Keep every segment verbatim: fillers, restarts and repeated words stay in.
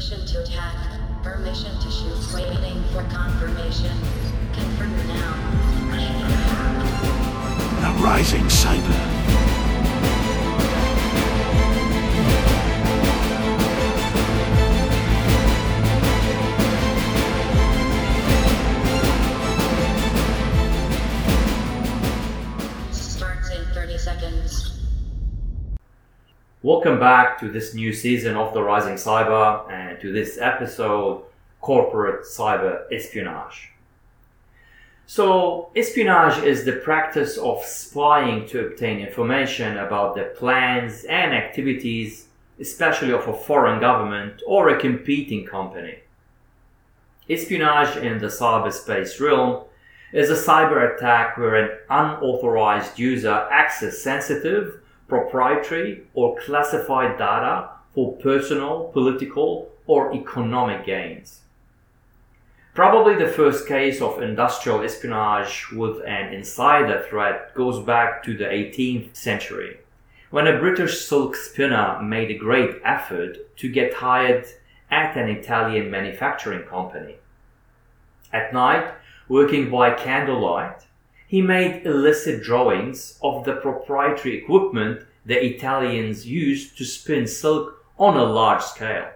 Permission to attack. Permission to shoot. Waiting for confirmation. Confirm now. The Rising Cyber. Welcome back to this new season of The Rising Cyber and to this episode, Corporate Cyber Espionage. So, espionage is the practice of spying to obtain information about the plans and activities, especially of a foreign government or a competing company. Espionage in the cyberspace realm is a cyber attack where an unauthorized user accesses sensitive, proprietary or classified data for personal, political, or economic gains. Probably the first case of industrial espionage with an insider threat goes back to the eighteenth century, when a British silk spinner made a great effort to get hired at an Italian manufacturing company. At night, working by candlelight, he made illicit drawings of the proprietary equipment the Italians used to spin silk on a large scale.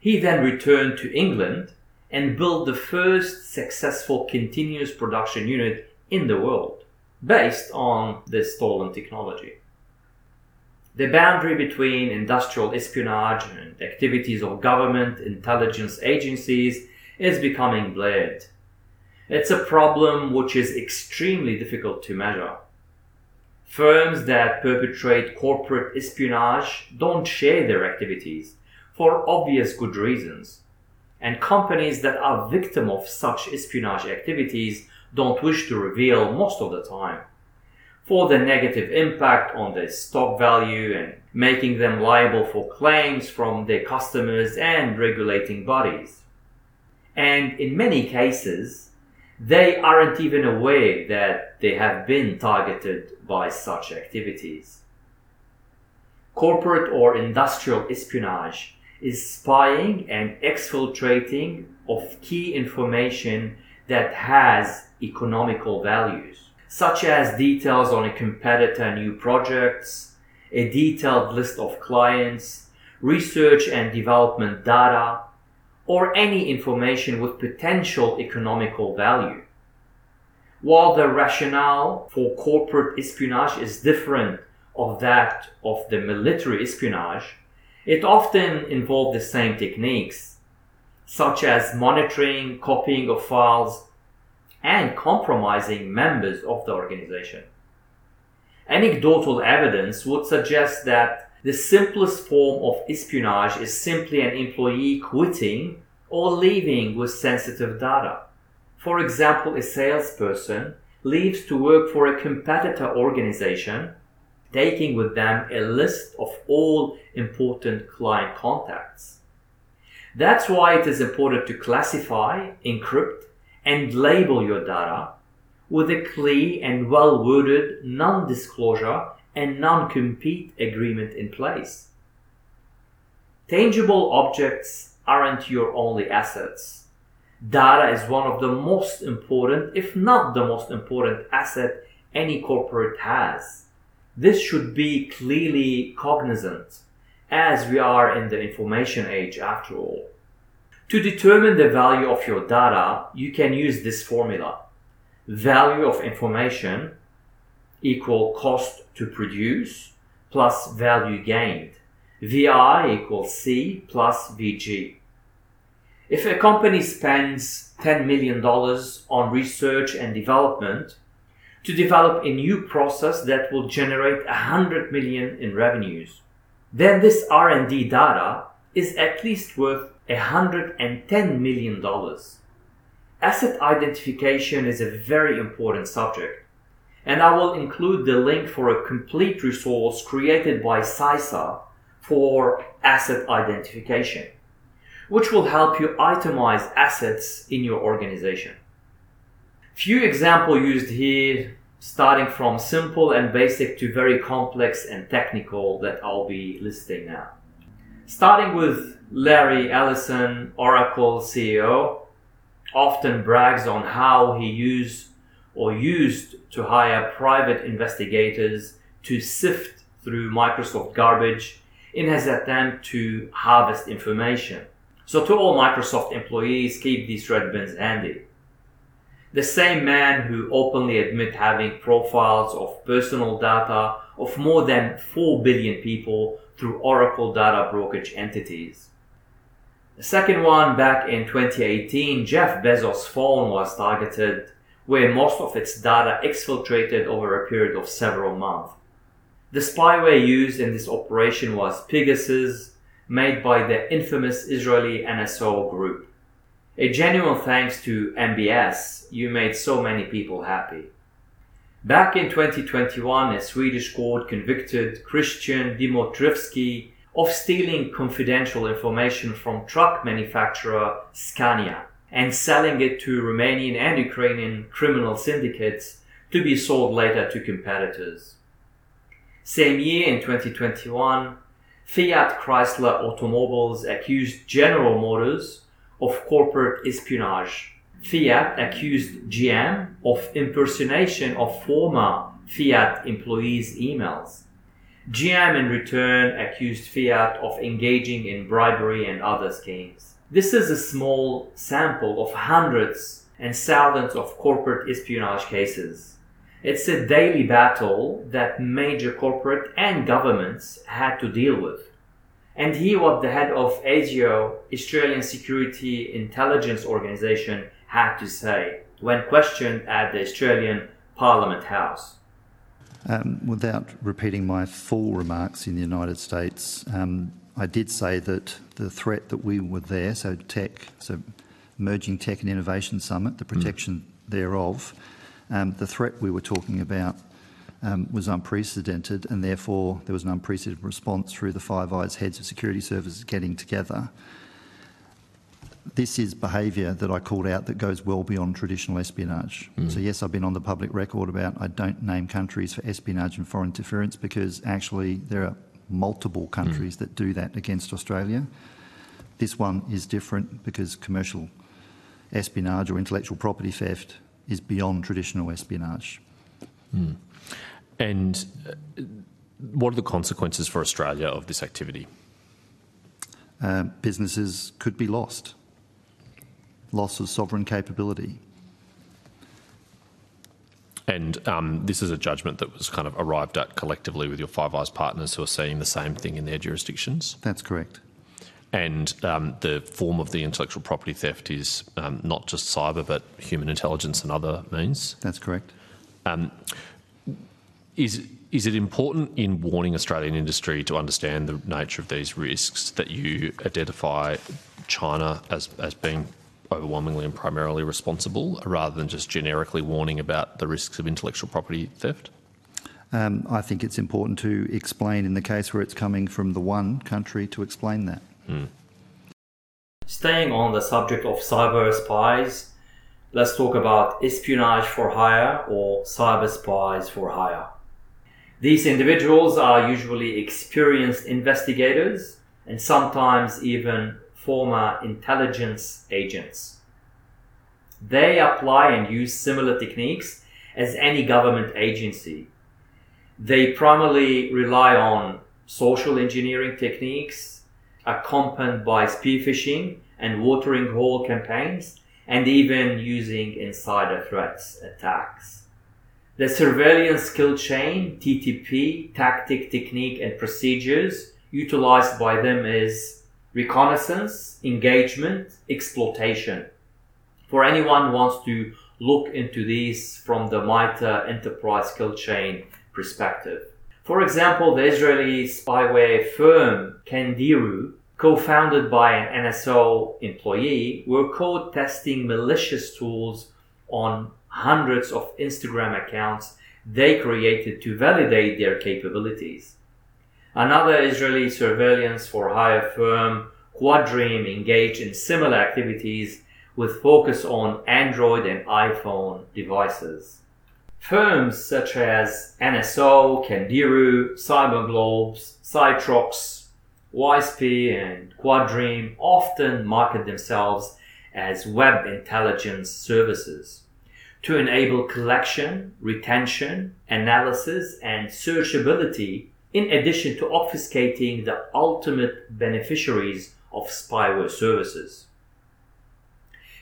He then returned to England and built the first successful continuous production unit in the world, based on this stolen technology. The boundary between industrial espionage and activities of government intelligence agencies is becoming blurred. It's a problem which is extremely difficult to measure. Firms that perpetrate corporate espionage don't share their activities, for obvious good reasons, and companies that are victims of such espionage activities don't wish to reveal most of the time, for the negative impact on their stock value and making them liable for claims from their customers and regulating bodies. And in many cases, they aren't even aware that they have been targeted by such activities. Corporate or industrial espionage is spying and exfiltrating of key information that has economical values, such as details on a competitor new projects, a detailed list of clients, research and development data, or any information with potential economical value. While the rationale for corporate espionage is different of that of the military espionage, it often involves the same techniques, such as monitoring, copying of files, and compromising members of the organization. Anecdotal evidence would suggest that the simplest form of espionage is simply an employee quitting or leaving with sensitive data. For example, a salesperson leaves to work for a competitor organization, taking with them a list of all important client contacts. That's why it is important to classify, encrypt, and label your data with a clear and well-worded non-disclosure and non-compete agreement in place. Tangible objects aren't your only assets. Data is one of the most important, if not the most important asset any corporate has. This should be clearly cognizant, as we are in the information age after all. To determine the value of your data, you can use this formula. Value of information equal cost to produce plus value gained. V I equals C plus V G. If a company spends ten million dollars on research and development to develop a new process that will generate one hundred million dollars in revenues, then this R and D data is at least worth one hundred ten million dollars. Asset identification is a very important subject, and I will include the link for a complete resource created by C I S A for asset identification, which will help you itemize assets in your organization. Few examples used here, starting from simple and basic to very complex and technical, that I'll be listing now. Starting with Larry Ellison, Oracle C E O, often brags on how he used or used to hire private investigators to sift through Microsoft garbage in his attempt to harvest information. So to all Microsoft employees, keep these red bins handy. The same man who openly admits having profiles of personal data of more than four billion people through Oracle data brokerage entities. The second one, back in twenty eighteen, Jeff Bezos' phone was targeted, where most of its data exfiltrated over a period of several months. The spyware used in this operation was Pegasus, made by the infamous Israeli N S O group. A genuine thanks to M B S, you made so many people happy. Back in twenty twenty-one, a Swedish court convicted Christian Dimotrivsky of stealing confidential information from truck manufacturer Scania and selling it to Romanian and Ukrainian criminal syndicates to be sold later to competitors. Same year, in twenty twenty-one, Fiat Chrysler Automobiles accused General Motors of corporate espionage. Fiat accused G M of impersonation of former Fiat employees' emails. G M in return accused Fiat of engaging in bribery and other schemes. This is a small sample of hundreds and thousands of corporate espionage cases. It's a daily battle that major corporate and governments had to deal with. And here what the head of ASIO, Australian Security Intelligence Organization, had to say when questioned at the Australian Parliament House. Um, without repeating my full remarks in the United States, um, I did say that the threat that we were there, so tech, so Emerging Tech and Innovation Summit, the protection mm. thereof, um, the threat we were talking about um, was unprecedented, and therefore there was an unprecedented response through the Five Eyes heads of security services getting together. This is behaviour that I called out that goes well beyond traditional espionage. Mm. So yes, I've been on the public record about I don't name countries for espionage and foreign interference, because actually there are multiple countries mm. that do that against Australia. This one is different because commercial espionage or intellectual property theft is beyond traditional espionage. Mm. And what are the consequences for Australia of this activity? Uh, businesses could be lost. Loss of sovereign capability. And um, this is a judgment that was kind of arrived at collectively with your Five Eyes partners who are seeing the same thing in their jurisdictions? That's correct. And um, the form of the intellectual property theft is um, not just cyber but human intelligence and other means? That's correct. Um, is is it important in warning Australian industry to understand the nature of these risks that you identify China as, as being overwhelmingly and primarily responsible, rather than just generically warning about the risks of intellectual property theft? Um, I think it's important to explain, in the case where it's coming from the one country, to explain that. Mm. Staying on the subject of cyber spies, let's talk about espionage for hire, or cyber spies for hire. These individuals are usually experienced investigators and sometimes even former intelligence agents. They apply and use similar techniques as any government agency. They primarily rely on social engineering techniques, accompanied by spear phishing and watering hole campaigns, and even using insider threats attacks. The surveillance kill chain, T T P, tactic, technique, and procedures utilized by them is reconnaissance, engagement, exploitation. For anyone who wants to look into these from the MITRE Enterprise Kill Chain perspective. For example, the Israeli spyware firm Candiru, co-founded by an N S O employee, were code testing malicious tools on hundreds of Instagram accounts they created to validate their capabilities. Another Israeli surveillance for hire firm, Quadream, engaged in similar activities with focus on Android and iPhone devices. Firms such as N S O, Candiru, CyberGlobes, CyTrox, WISP and Quadream often market themselves as web intelligence services to enable collection, retention, analysis, and searchability, in addition to obfuscating the ultimate beneficiaries of spyware services.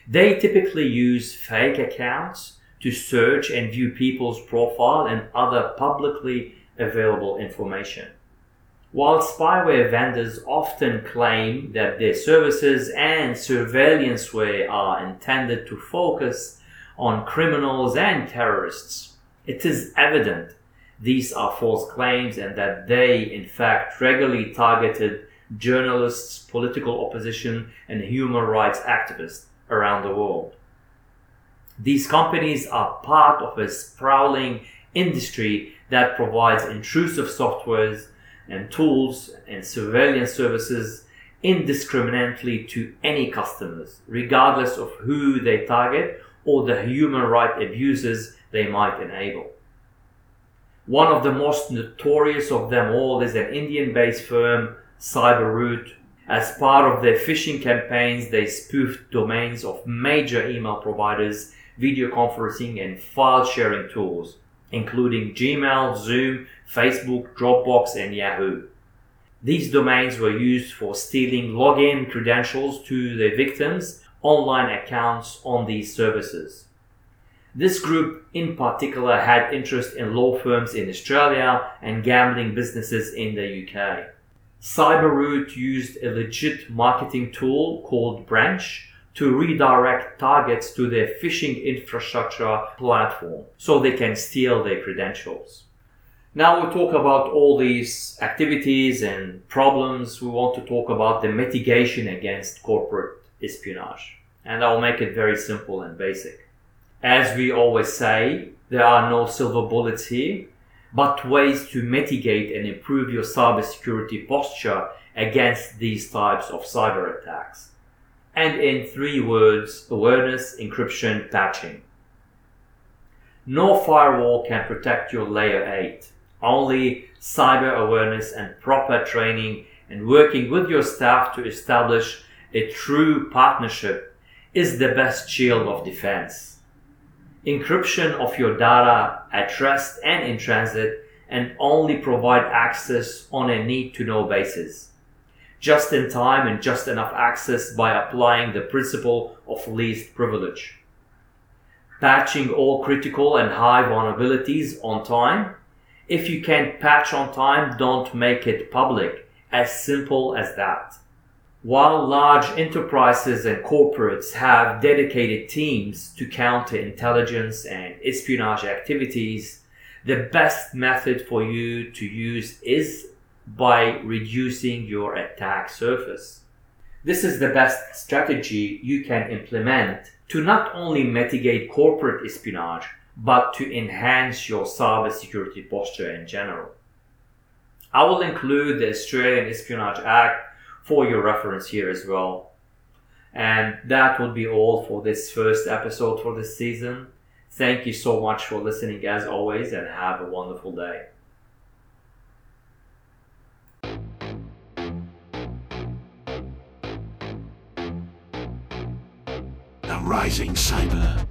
They typically use fake accounts to search and view people's profile and other publicly available information. While spyware vendors often claim that their services and surveillanceware are intended to focus on criminals and terrorists, it is evident these are false claims and that they, in fact, regularly targeted journalists, political opposition, and human rights activists around the world. These companies are part of a sprawling industry that provides intrusive softwares and tools and surveillance services indiscriminately to any customers, regardless of who they target or the human rights abuses they might enable. One of the most notorious of them all is an Indian-based firm, Cyberroot. As part of their phishing campaigns, they spoofed domains of major email providers, video conferencing, and file sharing tools, including Gmail, Zoom, Facebook, Dropbox, and Yahoo. These domains were used for stealing login credentials to their victims' online accounts on these services. This group in particular had interest in law firms in Australia and gambling businesses in the U K. Cyberroot used a legit marketing tool called Branch to redirect targets to their phishing infrastructure platform so they can steal their credentials. Now we'll talk about all these activities and problems. We want to talk about the mitigation against corporate espionage. And I'll make it very simple and basic. As we always say, there are no silver bullets here, but ways to mitigate and improve your cybersecurity posture against these types of cyber attacks. And in three words, awareness, encryption, patching. No firewall can protect your layer eight. Only cyber awareness and proper training and working with your staff to establish a true partnership is the best shield of defense. Encryption of your data at rest and in transit, and only provide access on a need-to-know basis. Just in time and just enough access by applying the principle of least privilege. Patching all critical and high vulnerabilities on time. If you can't patch on time, don't make it public. As simple as that. While large enterprises and corporates have dedicated teams to counter intelligence and espionage activities, the best method for you to use is by reducing your attack surface. This is the best strategy you can implement to not only mitigate corporate espionage, but to enhance your cybersecurity posture in general. I will include the Australian Espionage Act for your reference here as well. And that will be all for this first episode for this season. Thank you so much for listening as always, and have a wonderful day. The Rising Cyber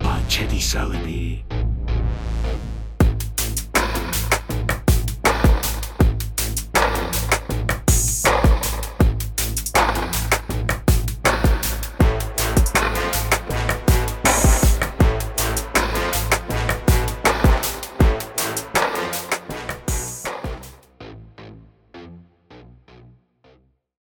by Chedi Salibi.